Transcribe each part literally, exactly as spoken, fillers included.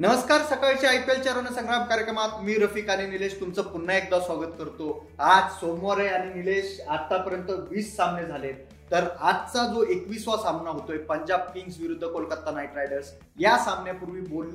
नमस्कार, सकाळच्या आयपीएलच्या रणसंग्राम कार्यक्रमात मी रफिक आणि निलेश तुमचं पुन्हा एकदा स्वागत करतो. आज सोमवार आहे आणि निलेश आतापर्यंत वीस सामने झालेत. तर आजचा जो एकवीसवा सामना होतोय पंजाब किंग्स विरुद्ध कोलकाता नाईट रायडर्स, या सामन्यापूर्वी बोल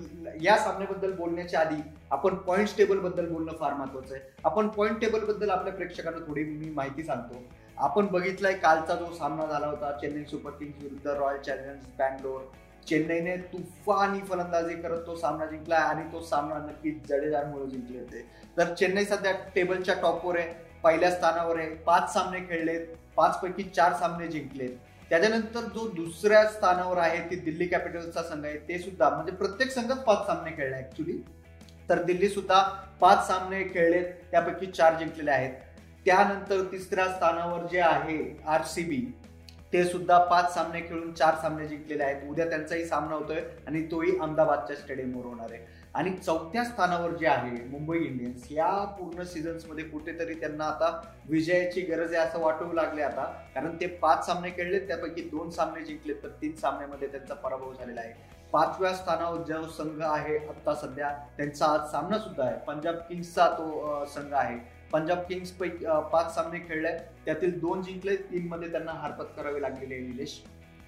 या सामन्याबद्दल बोलण्याच्या आधी आपण पॉईंट्स टेबलबद्दल बोलणं फार महत्वाचं आहे. आपण पॉईंट टेबलबद्दल आपल्या प्रेक्षकांना थोडी मी माहिती सांगतो. आपण बघितलाय कालचा जो सामना झाला होता चेन्नई सुपर किंग्स विरुद्ध रॉयल चॅलेंजर्स बँगलोर. चेन्नईने तुफानी फलंदाजी करत तो सामना जिंकला आणि तो सामना नक्कीच जडेजामुळे जिंकले होते. तर चेन्नई सध्या टेबलच्या टॉपवर आहे, पहिल्या स्थानावर आहे. पाच सामने खेळलेत, पाच पैकी चार सामने जिंकलेत. त्याच्यानंतर जो दुसऱ्या स्थानावर आहे ते दिल्ली कॅपिटल्सचा संघ आहे, ते सुद्धा म्हणजे प्रत्येक संघात पाच सामने खेळले ऍक्च्युली. तर दिल्ली सुद्धा पाच सामने खेळलेत, त्यापैकी चार जिंकलेले आहेत. त्यानंतर तिसऱ्या स्थानावर जे आहे आर सी बी, ते सुद्धा पाच सामने खेळून चार सामने जिंकलेले आहेत. उद्या त्यांचाही सामना होतोय आणि तोही अहमदाबादच्या स्टेडियमवर होणार आहे. आणि चौथ्या स्थानावर जे आहे मुंबई इंडियन्स, या पूर्ण सीझन्समध्ये कुठेतरी त्यांना आता विजयाची गरज आहे असं वाटू लागले आता, कारण ते पाच सामने खेळलेत, त्यापैकी दोन सामने जिंकलेत तर तीन सामन्यामध्ये त्यांचा पराभव झालेला आहे. पाचव्या स्थानावर जो संघ आहे आत्ता सध्या, त्यांचा आज सामना सुद्धा आहे, पंजाब किंग्सचा तो संघ आहे. पंजाब किंग्स पैकी पाच सामने खेळले, त्यातील दोन जिंकले, तीन मध्ये त्यांना हार पत्करावी लागलेली आहे निलेश.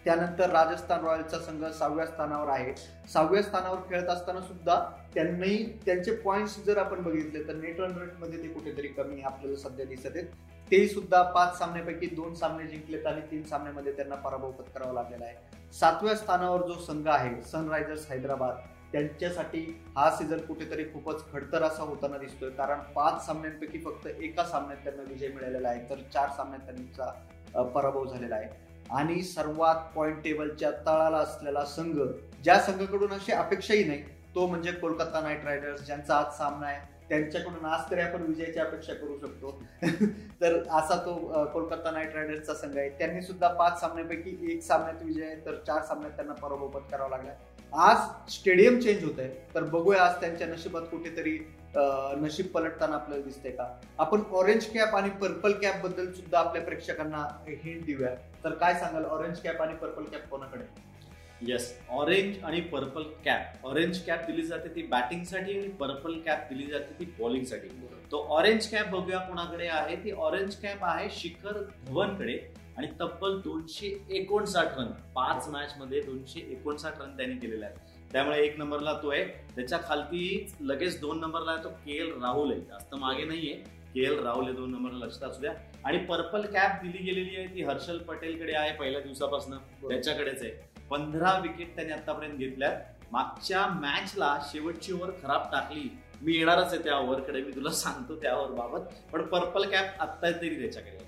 त्यानंतर राजस्थान रॉयल्सचा संघ सहाव्या स्थानावर आहे. सहाव्या स्थानावर खेळत असताना सुद्धा त्यांनी त्यांचे पॉईंट्स जर आपण बघितले तर नेट रन रेटमध्ये ते कुठेतरी कमी आपल्याला सध्या दिसत आहेत. तेही सुद्धा पाच सामन्यापैकी दोन सामने जिंकलेत आणि तीन सामन्यामध्ये त्यांना पराभव पत्करावा लागलेला आहे. सातव्या स्थानावर जो संघ आहे सनरायझर्स हैदराबाद, त्यांच्यासाठी हा सीझन कुठेतरी खूपच खडतर असा होताना दिसतोय, कारण पाच सामन्यांपैकी फक्त एका सामन्यात त्यांना विजय मिळालेला आहे, तर चार सामन्यात त्यांचा पराभव झालेला आहे. आणि सर्वात पॉईंट टेबलच्या तळाला असलेला संघ, ज्या संघाकडून अशी अपेक्षाही नाही, तो म्हणजे कोलकाता नाईट रायडर्स, ज्यांचा आज सामना आहे. त्यांच्याकडून आज तरी आपण विजयाची अपेक्षा करू शकतो. तर असा तो कोलकाता नाईट रायडर्सचा संघ आहे. त्यांनी सुद्धा पाच सामन्यापैकी एक सामन्यात विजय, तर चार सामन्यात त्यांना पराभव पत्करावा लागला. आज स्टेडियम चेंज होत आहे, तर बघूया आज त्यांच्या नशिबात कुठेतरी नशीब पलटताना आपल्याला दिसतंय का. आपण ऑरेंज कॅप आणि पर्पल कॅप बद्दल सुद्धा आपल्या प्रेक्षकांना हिंट देऊया. तर काय सांगाल, ऑरेंज कॅप आणि पर्पल कॅप कोणाकडे? येस, ऑरेंज आणि पर्पल कॅप. ऑरेंज कॅप दिली जाते ती बॅटिंगसाठी आणि पर्पल कॅप दिली जाते ती बॉलिंगसाठी. तो ऑरेंज कॅप बघूया कोणाकडे आहे. ती ऑरेंज कॅप आहे शिखर धवनकडे आणि तब्बल दोनशे एकोणसाठ रन पाच मॅच मध्ये दोनशे एकोणसाठ रन त्यांनी केलेले आहेत. त्यामुळे एक नंबरला तो आहे, त्याच्या खालती लगेच दोन नंबरला आहे तो के एल राहुल आहे, जास्त मागे नाहीये, के एल राहुल आहे दोन नंबरला, लक्षात असू द्या. आणि पर्पल कॅप दिली गेलेली आहे ती हर्षल पटेलकडे आहे, पहिल्या दिवसापासून त्याच्याकडेच आहे. पंधरा विकेट त्यांनी आतापर्यंत घेतल्यात. मागच्या मॅचला शेवटची ओव्हर खराब टाकली, मी येणारच आहे त्या ओव्हरकडे, मी तुला सांगतो त्या ओव्हर बाबत, पण पर्पल कॅप आत्ता तरी त्याच्याकडे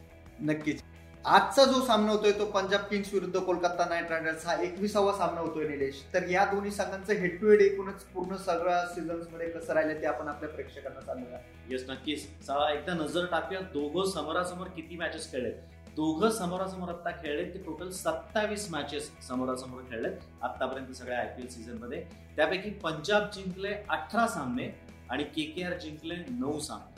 नक्कीच. आजचा जो सामना होतोय तो पंजाब किंग्स विरुद्ध कोलकाता नाईट रायडर्स, हा एकविसावा सामना होतोय निलेश. तर या दोन्ही संघांचं हेड टू हेड एकूणच पूर्ण सगळ्या सीझन्समध्ये कसं राहिलं ते आपण आपल्या प्रेक्षकांना सांगूया. येस नक्कीच, एकदा नजर टाकूया. दोघं समोरासमोर किती मॅचेस खेळलेत? दोघं समोरासमोर आता खेळलेत ते टोटल सत्तावीस मॅचेस समोरासमोर खेळलेत आतापर्यंत सगळ्या आयपीएल सीझन मध्ये. त्यापैकी पंजाब जिंकले अठरा सामने आणि के के आर जिंकले नऊ सामने.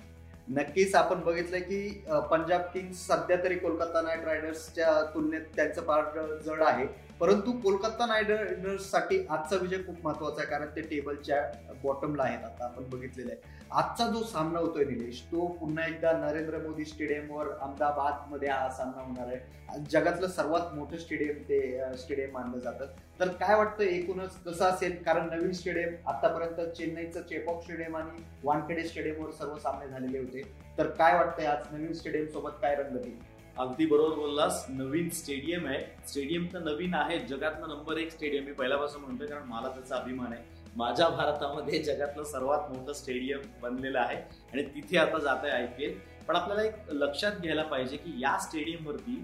नक्कीच आपण बघितलं की पंजाब किंग्स सध्या तरी कोलकाता नाईट रायडर्सच्या तुलनेत त्यांचं पारडं जड आहे, परंतु कोलकाता नाईट रायडर्ससाठी आजचा विजय खूप महत्वाचा आहे, कारण ते टेबलच्या बॉटमला आहेत आता आपण बघितलेलं आहे. आजचा जो सामना होतोय निलेश तो पुन्हा एकदा नरेंद्र मोदी स्टेडियमवर अहमदाबादमध्ये हा सामना होणार आहे. जगातलं सर्वात मोठं स्टेडियम ते स्टेडियम मानलं जातं. तर काय वाटतं एकूणच कसं असेल, कारण नवीन स्टेडियम, आतापर्यंत चेन्नईचं चेपॉक स्टेडियम आणि वानखेडे स्टेडियमवर सर्व सामने झालेले होते. तर काय वाटतंय आज नवीन स्टेडियम सोबत काय रंगतील? अगदी बरोबर बोललास, नवीन स्टेडियम आहे, स्टेडियम तर नवीन आहे, जगातलं नंबर एक स्टेडियम मी पहिल्यापासून म्हणतोय, कारण मला त्याचा अभिमान आहे. माझ्या भारतामध्ये जगातलं सर्वात मोठं स्टेडियम बनलेलं आहे आणि तिथे आता जात आहे आय पी एल. पण आपल्याला एक लक्षात घ्यायला पाहिजे की या स्टेडियमवरती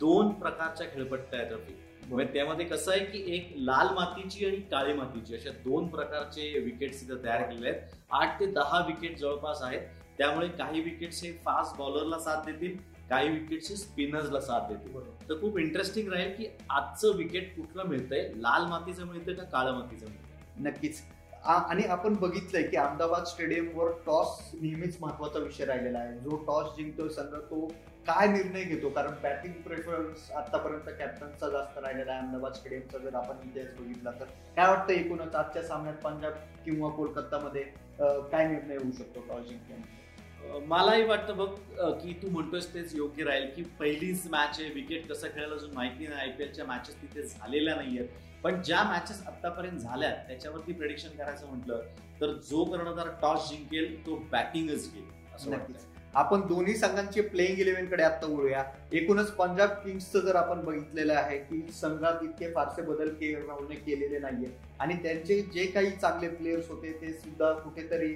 दोन प्रकारच्या खेळपट्ट्या आहेत रफी. त्यामध्ये कसं आहे की एक लाल मातीची आणि काळी मातीची अशा दोन प्रकारचे विकेट्स इथं तयार केलेले आहेत. आठ ते दहा विकेट जवळपास आहेत, त्यामुळे काही विकेट्स हे फास्ट बॉलरला साथ देतील, काही विकेट्स हे स्पिनर्सला साथ देतील. तर खूप इंटरेस्टिंग राहील की आजचं विकेट कुठलं मिळतंय, लाल मातीचं मिळतंय का काळ्या मातीचं मिळतंय. नक्कीच. आणि आपण बघितलंय की अहमदाबाद स्टेडियमवर टॉस नेहमीच महत्वाचा विषय राहिलेला आहे. जो टॉस जिंकतोय संघ तो काय निर्णय घेतो, कारण बॅटिंग प्रेफरन्स आतापर्यंत कॅप्टनचा जास्त राहिलेला आहे अहमदाबाद स्टेडियमचा जर आपण इतिहास बघितला तर. काय वाटतं एकूणच आजच्या सामन्यात पंजाब किंवा कोलकातामध्ये काय निर्णय होऊ शकतो का जिंकण्यामध्ये? मलाही वाटतं बघ की तू म्हणतोस तेच योग्य राहील की पहिलीच मॅच आहे, विकेट कसं खेळायला अजून माहिती नाही, आयपीएलच्या मॅचेस तिथे झालेल्या नाही आहेत, पण ज्या मॅचेस आतापर्यंत झाल्या त्याच्यावरती प्रेडिक्शन करायचं म्हटलं तर जो कर्णधार टॉस जिंकेल तो बॅटिंगच घेईल असं वाटतं. आपण दोन्ही संघांचे प्लेइंग इलेव्हन कडे आता वळूया. एकूणच पंजाब किंग्सचं जर आपण बघितलेलं आहे की संघात इतके फारसे बदल के राहुलने केलेले नाहीये आणि त्यांचे जे काही चांगले प्लेयर्स होते ते सुद्धा कुठेतरी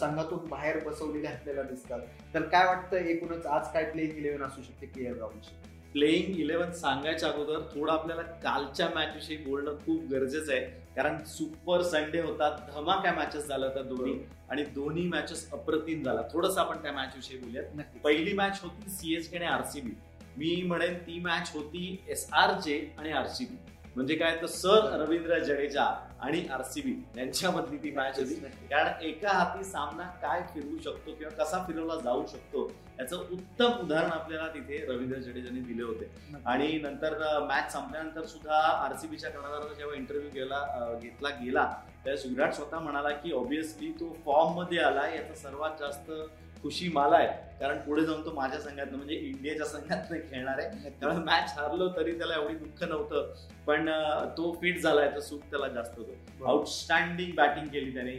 संघातून बाहेर बसवलेले आपल्याला दिसतात. तर काय वाटतं एकूणच आज काय प्लेइंग इलेव्हन असू शकते के एल राहुलची? प्लेइंग इलेव्हन सांगायच्या अगोदर थोडं आपल्याला कालच्या मॅचविषयी बोलणं खूप गरजेचं आहे, कारण सुपर संडे होता, धमाका मॅचेस झाला होता दोन्ही आणि दोन्ही मॅचेस अप्रतिम झाला. थोडंसं आपण त्या मॅचविषयी बोलूयात नक्की. पहिली मॅच होती सीएसके आणि आरसीबी. मी म्हणेन ती मॅच होती एस आर जे आणि आरसीबी, म्हणजे काय तर सर रवींद्र जडेजा आणि आरसीबी यांच्यामधली ती मॅच होती, कारण एका हाती सामना काय फिरवू शकतो किंवा कसा फिरवला जाऊ शकतो याचं उत्तम उदाहरण आपल्याला तिथे रवींद्र जडेजाने दिले होते. आणि नंतर मॅच संपल्यानंतर सुद्धा आरसीबीच्या कर्णधाराला जेव्हा इंटरव्ह्यू गेला घेतला गेला त्यावेळेस विराट स्वतः म्हणाला की ऑब्विसली तो फॉर्ममध्ये आला, याचा सर्वात जास्त खुशी मला आहे, कारण पुढे जाऊन तो माझ्या संघातनं म्हणजे इंडियाच्या संघातनं खेळणार आहे. त्यामुळे मॅच हरलो तरी त्याला एवढी दुःख नव्हतं, पण तो फिट झाला याचं सुख त्याला जास्त होतं. आउटस्टँडिंग बॅटिंग केली त्याने.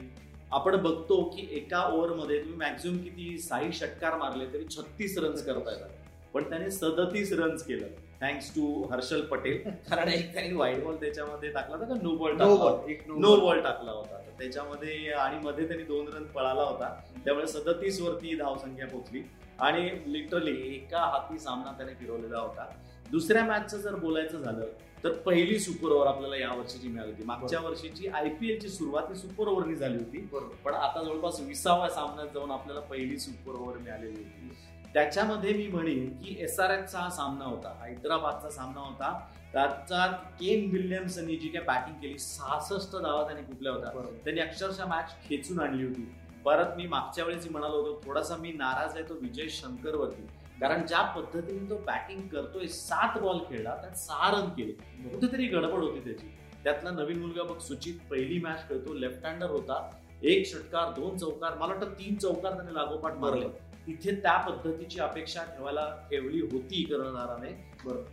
आपण बघतो की एका ओव्हरमध्ये तुम्ही मॅक्झिमम किती साई षटकार मारले तरी छत्तीस रन्स करता येतात, पण त्याने सदतीस रन्स केलं थँक्स टू हर्षल पटेल, कारण एक त्याने व्हाईट बॉल त्याच्यामध्ये टाकला होता का नो बॉल टाकला एक नो बॉल टाकला होता त्याच्यामध्ये आणि मध्ये त्यांनी दोन रन पळाला होता, त्यामुळे सदतीस वरती धावसंख्या पोहोचली आणि लिटरली एका हाती सामना त्याने फिरवलेला होता. दुसऱ्या मॅचचं जर बोलायचं झालं तर पहिली सुपर ओव्हर आपल्याला या वर्षीची मिळाली होती. मागच्या वर्षीची आयपीएलची सुरुवात ही सुपर ओव्हरनी झाली होती, पण आता जवळपास विसाव्या सामन्यात जाऊन आपल्याला पहिली सुपर ओव्हर मिळालेली होती. त्याच्यामध्ये मी म्हणेन की एस आर एफचा हा सामना होता, हैदराबादचा सामना होता, त्याच्यात केन विल्यम्सनी जी काय बॅटिंग केली, सहासष्ट धावा त्याने कुठल्या होत्या, त्यांनी अक्षरशः मॅच खेचून आणली होती. परत मी मागच्या वेळेस म्हणालो होतो थोडासा मी नाराज आहे तो विजय शंकर वरती, कारण ज्या पद्धतीने तो बॅटिंग करतोय, सात बॉल खेळला त्यात सहा रन केले, कुठेतरी गडबड होती त्याची. त्यातला नवीन मुलगा बघ सुचित पहिली मॅच खेळतो, लेफ्ट हँडर होता, एक षटकार दोन चौकार मला वाटतं तीन चौकार त्याने लागोपाठ मारले. तिथे त्या पद्धतीची अपेक्षा ठेवायला ठेवली होती कर्णधाराने,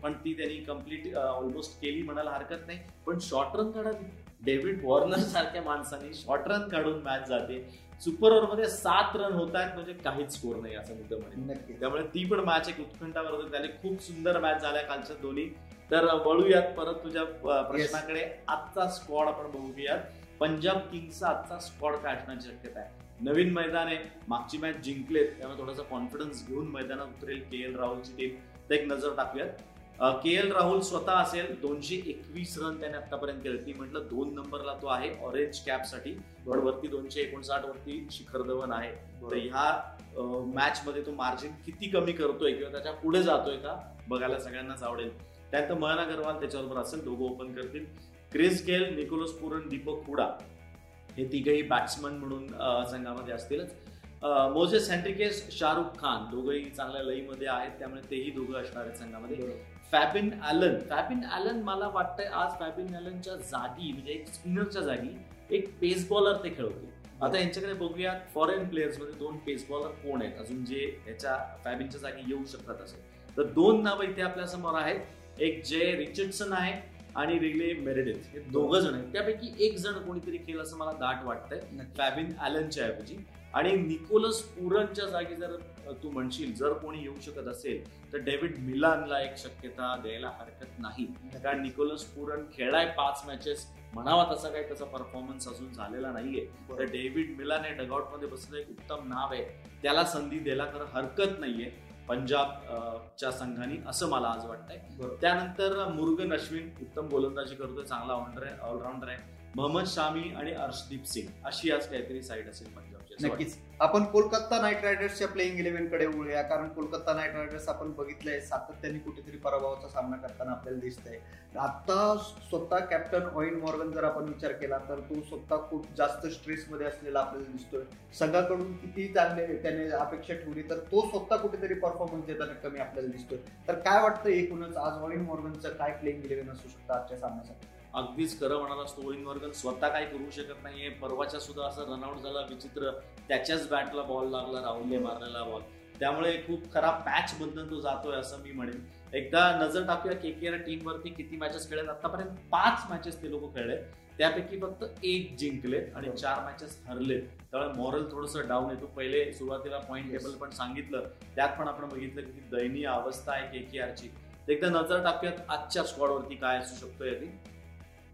पण ती त्यांनी कम्प्लीट ऑलमोस्ट केली म्हणायला हरकत नाही. पण शॉर्ट रन काढा, डेव्हिड वॉर्नर सारख्या माणसाने शॉर्ट रन काढून मॅच जाते. सुपर ओव्हरमध्ये सात रन होत आहेत म्हणजे काहीच स्कोर नाही असं मुद्दा म्हणेल, त्यामुळे ती पण मॅच एक उत्खंठावर होती. त्याने खूप सुंदर मॅच झाल्या कालच्या दोन्ही. तर वळूयात परत तुझ्या प्रश्नाकडे. आजचा स्क्वॉड आपण बघूयात. पंजाब किंग्सचा आजचा स्क्वॉड काय असण्याची शक्यता आहे? नवीन मैदान आहे, मागची मॅच जिंकलेत, त्यामुळे थोडासा कॉन्फिडन्स घेऊन मैदानात उतरेल के एल राहुलची टीम. तर एक नजर टाकूयात. के एल राहुल स्वतः असेल, दोनशे एकवीस रन त्याने आतापर्यंत केले. ती म्हटलं दोन नंबरला तो आहे ऑरेंज कॅपसाठी, पण वरती दोनशे एकोणसाठ वरती शिखर धवन आहे. तर ह्या मॅच मध्ये तो मार्जिन किती कमी करतोय किंवा त्याच्या पुढे जातोय का बघायला सगळ्यांनाच आवडेल. त्यानंतर मयंक अगरवाल त्याच्याबरोबर असेल, दोघं ओपन करतील. Chris Gayle, Nicholas Pooran, Deepak हुडा हे तिघही बॅट्समन म्हणून संघामध्ये असतीलच. मोझेस हेन्रिकेस, शाहरुख खान दोघंही चांगल्या लयीमध्ये आहेत, त्यामुळे तेही दोघं असणार आहेत संघामध्ये. फॅबिन ॲलन फॅबिन ॲलन मला वाटतंय आज फॅबिन ॲलनच्या जागी म्हणजे एक स्पिनरच्या जागी एक पेस बॉलर ते खेळवतील. आता यांच्याकडे बघूया फॉरेन प्लेयर्समध्ये दोन पेस बॉलर कोण आहेत अजून जे याच्या फॅबिनच्या जागी येऊ शकतात असेल तर दोन नावं इथे आपल्यासमोर आहेत. एक जय रिचर्डसन आहे आणि रिग्ले मेरिडेथ, हे दोघं जण आहेत. त्यापैकी एक जण कोणीतरी खेळ असं मला दाट वाटतंय फॅबिन ॲलनच्या ऐवजी. आणि निकोलस पुरनच्या जागी जर तू म्हणशील जर कोणी येऊ शकत असेल तर डेव्हिड मिलानला एक शक्यता द्यायला हरकत नाही, कारण निकोलस पुरन खेळाय पाच मॅचेस म्हणावा तसा काही त्याचा परफॉर्मन्स अजून झालेला नाहीये. तर डेव्हिड मिलान हे डगआउटमध्ये बसलेलं एक उत्तम नाव आहे, त्याला संधी द्यायला तर हरकत नाहीये पंजाबच्या संघाने असं मला आज वाटतंय. त्यानंतर मुर्गन अश्विन उत्तम गोलंदाजी करतोय, चांगला ऑलराऊंडर आहे. मोहम्मद शामी आणि अर्शदीप सिंग अशी आज काहीतरी साईड असेल पंजाबची. नक्कीच. आपण कोलकाता नाईट रायडर्सच्या प्लेइंग इलेव्हन कडे वळूया, कारण कोलकाता नाईट रायडर्स आपण बघितलंय सातत्याने कुठेतरी पराभवाचा सामना करताना आपल्याला दिसतंय. आता स्वतः कॅप्टन ओविन मॉर्गन जर आपण विचार केला तर तो स्वतः खूप जास्त स्ट्रेसमध्ये असलेला आपल्याला दिसतोय. संघाकडून किती चांगले त्याने अपेक्षा ठेवली तर तो स्वतः कुठेतरी परफॉर्मन्स देताना कमी आपल्याला दिसतोय. तर काय वाटतं एकूणच आज ओविन मॉर्गनचं काय प्लेइंग इलेव्हन असू शकतं आजच्या सामन्यासाठी? अगदीच खरं म्हणाला असतो. ओविन मॉर्गन स्वतः काय करू शकत नाहीये. परवाच्या सुद्धा असा रनआउट झाला विचित्र, त्याच्याच बॅटला बॉल लागला, राहुलने मारलेला बॉल, त्यामुळे खूप खराब पॅच मधून तो जातोय असं मी म्हणेन. एकदा नजर टाकूया केकेआर टीम वरती. किती मॅचेस खेळले आतापर्यंत? पाच मॅचेस ते लोक खेळले, त्यापैकी फक्त एक जिंकले आणि चार मॅचेस हरले, त्यामुळे मॉरल थोडंसं डाऊन येतो. पहिले सुरुवातीला पॉईंट टेबल पण सांगितलं, त्यात पण आपण बघितलं की दयनीय अवस्था आहे केकेआरची. एकदा नजर टाकूयात आजच्या स्क्वॉडवरती काय असू शकतो यादी.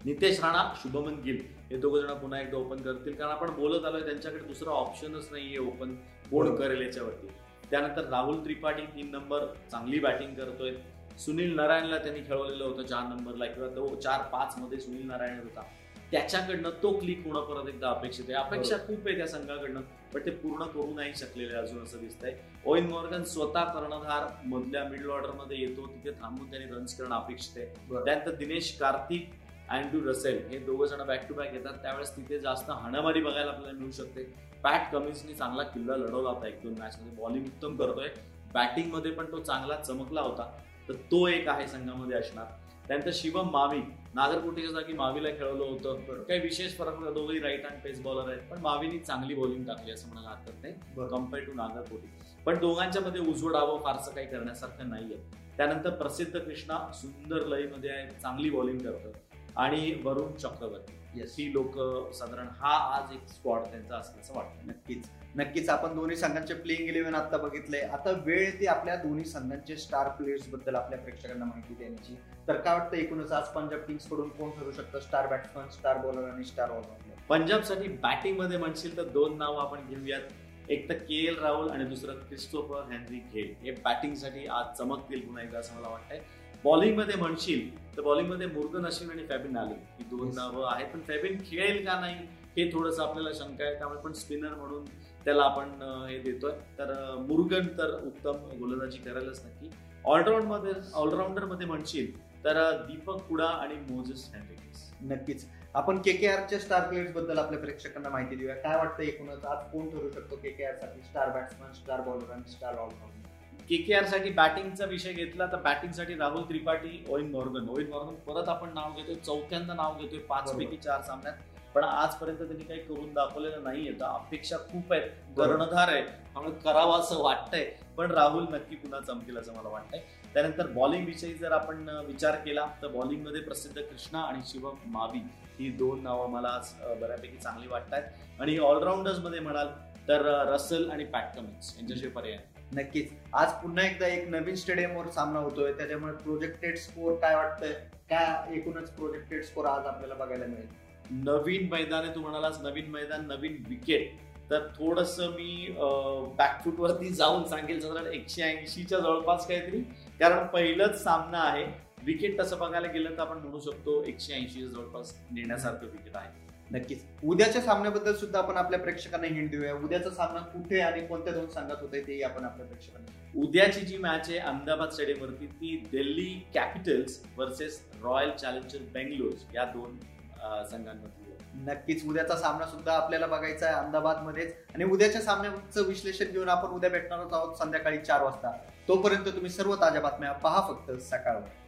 नितेश राणा, शुभमन गिल हे दोघं जण पुन्हा एकदा ओपन करतील, कारण आपण बोलत आलोय त्यांच्याकडे दुसरा ऑप्शनच नाहीये ओपन कोण करेल याच्यावरती. त्यानंतर राहुल त्रिपाठी तीन नंबर चांगली बॅटिंग करतोय. सुनील नारायणला त्यांनी खेळवलेलं होतं चार नंबरला, किंवा तो चार पाच मध्ये सुनील नारायण होता, त्याच्याकडनं तो क्लिक होणं परत एकदा अपेक्षित आहे. अपेक्षा खूप आहे त्या संघाकडनं, पण ते पूर्ण करू नाही शकलेले अजून असं दिसतंय. ओविन मॉर्गन स्वतः कर्णधार मधल्या मिडल ऑर्डरमध्ये येतो, तिथे थांबून त्यांनी रन्स करणं अपेक्षित आहे. त्यानंतर दिनेश कार्तिक, अँड्रू रसेल हे दोघं जण बॅक टू बॅक येतात, त्यावेळेस तिथे जास्त हाणामारी बघायला आपल्याला मिळू शकते. पॅट कमिन्सनी चांगला किल्ला लढवला होता एक दोन मॅच मध्ये, बॉलिंग उत्तम करतोय, बॅटिंगमध्ये पण तो चांगला चमकला होता, तर तो एक आहे संघामध्ये असणार. त्यानंतर शिवम मावी, नागरकोटीच्या जागी मावीला खेळवलं होतं, काही विशेष फरक नाही, दोघंही राईट हँड पेस बॉलर आहेत, पण मावीनी चांगली बॉलिंग टाकली असं म्हणायला हरकत नाही कम्पेअर्ड टू नागरकोटी, पण दोघांच्या मध्ये उजवड आवं फारसं काही करण्यासारखं नाहीये. त्यानंतर प्रसिद्ध कृष्णा सुंदर लयमध्ये आहे, चांगली बॉलिंग करतं, आणि वरुण चक्रवर्ती ही लोक साधारण हा आज एक स्क्वॉड त्यांचा असल्याचं वाटतं. नक्कीच नक्कीच आपण दोन्ही संघांचे प्लेइंग इलेव्हन आता बघितले. आता वेळ ते आपल्या दोन्ही संघांचे स्टार प्लेयर्स बद्दल आपल्या प्रेक्षकांना माहिती देण्याची. तर काय वाटतं एकूणच आज पंजाब किंग्स कडून कोण ठरू शकतं स्टार बॅट्समन, स्टार बॉलर आणि स्टार ऑलराउंडर? पंजाबसाठी बॅटिंग मध्ये म्हणशील तर दोन नावं आपण घेऊयात, एक तर के एल राहुल आणि दुसरं क्रिस्टोफर हेनरी गेल. हे बॅटिंगसाठी आज चमकतील पुन्हा एकदा असं मला वाटतंय. बॉलिंगमध्ये म्हणशील तर बॉलिंगमध्ये मुर्गन अश्विन आणि फॅबिन आलन ही दोन नावं आहेत, पण फॅबिन खेळेल का नाही हे थोडंसं आपल्याला शंका आहे, त्यामुळे पण स्पिनर म्हणून त्याला आपण हे देतोय. तर मुर्गन तर उत्तम गोलंदाजी करायलाच नक्की. ऑलराऊंडमध्ये ऑलराऊंडरमध्ये म्हणशील तर दीपक हुडा आणि मोझेस हेनरिक्स. नक्कीच आपण केकेआरच्या स्टार प्लेयर्स बद्दल आपल्या प्रेक्षकांना माहिती देऊया. काय वाटतं एकूणच आज कोण ठरू शकतो केकेआरसाठी स्टार बॅट्समन, स्टार बॉलर आणि स्टार ऑलराऊंडर? केकेआर साठी बॅटिंगचा विषय घेतला तर बॅटिंगसाठी Rahul Tripathi, Eoin Morgan. Eoin Morgan परत आपण नाव घेतोय, चौथ्यांदा नाव घेतोय पाच पैकी चार सामन्यात, पण आजपर्यंत त्यांनी काही करून दाखवलेलं नाहीये. अपेक्षा खूप आहेत, कर्णधार आहे त्यामुळे करावा असं वाटतंय, पण राहुल नक्की पुन्हा चमकेल असं मला वाटतंय. त्यानंतर बॉलिंग विषयी जर आपण विचार केला तर बॉलिंगमध्ये प्रसिद्ध कृष्णा आणि शिवम मावी ही दोन नावं मला आज बऱ्यापैकी चांगली वाटतायत, आणि ऑलराऊंडर्समध्ये म्हणाल तर रसेल आणि पॅट कमिन्स यांच्याशिवाय पर्याय. नक्कीच आज पुन्हा एकदा एक नवीन स्टेडियमवर सामना होतोय, त्याच्यामुळे प्रोजेक्टेड स्कोर काय वाटतंय? काय एकूणच प्रोजेक्टेड स्कोर आज आपल्याला बघायला मिळेल? नवीन मैदान आहे, तू म्हणालास नवीन मैदान नवीन विकेट, तर थोडंसं मी बॅकफूटवरती जाऊन सांगेल साधारण एकशे ऐंशीच्या जवळपास काहीतरी, कारण पहिलंच सामना आहे. विकेट तसं बघायला गेलं तर आपण म्हणू शकतो एकशे ऐंशीच्या जवळपास नेण्यासारखं विकेट आहे. नक्कीच उद्याच्या सामन्याबद्दल सुद्धा आपण आपल्या प्रेक्षकांना हिंट देऊया. उद्याचा सामना कुठे आणि कोणत्या दोन संघात होतोय तेही आपण आपल्या प्रेक्षकांना. उद्याची जी मॅच आहे अहमदाबाद स्टेडियमवरती ती Delhi Capitals versus royal challenger Bangalore या दोन संघांमध्ये. नक्कीच उद्याचा सामना सुद्धा आपल्याला बघायचा आहे अहमदाबादमध्येच, आणि उद्याच्या सामन्याचं विश्लेषण घेऊन आपण उद्या भेटणार आहोत संध्याकाळी चार वाजता. तोपर्यंत तुम्ही सर्व ताज्या बातम्या पहा फक्त सकाळवर.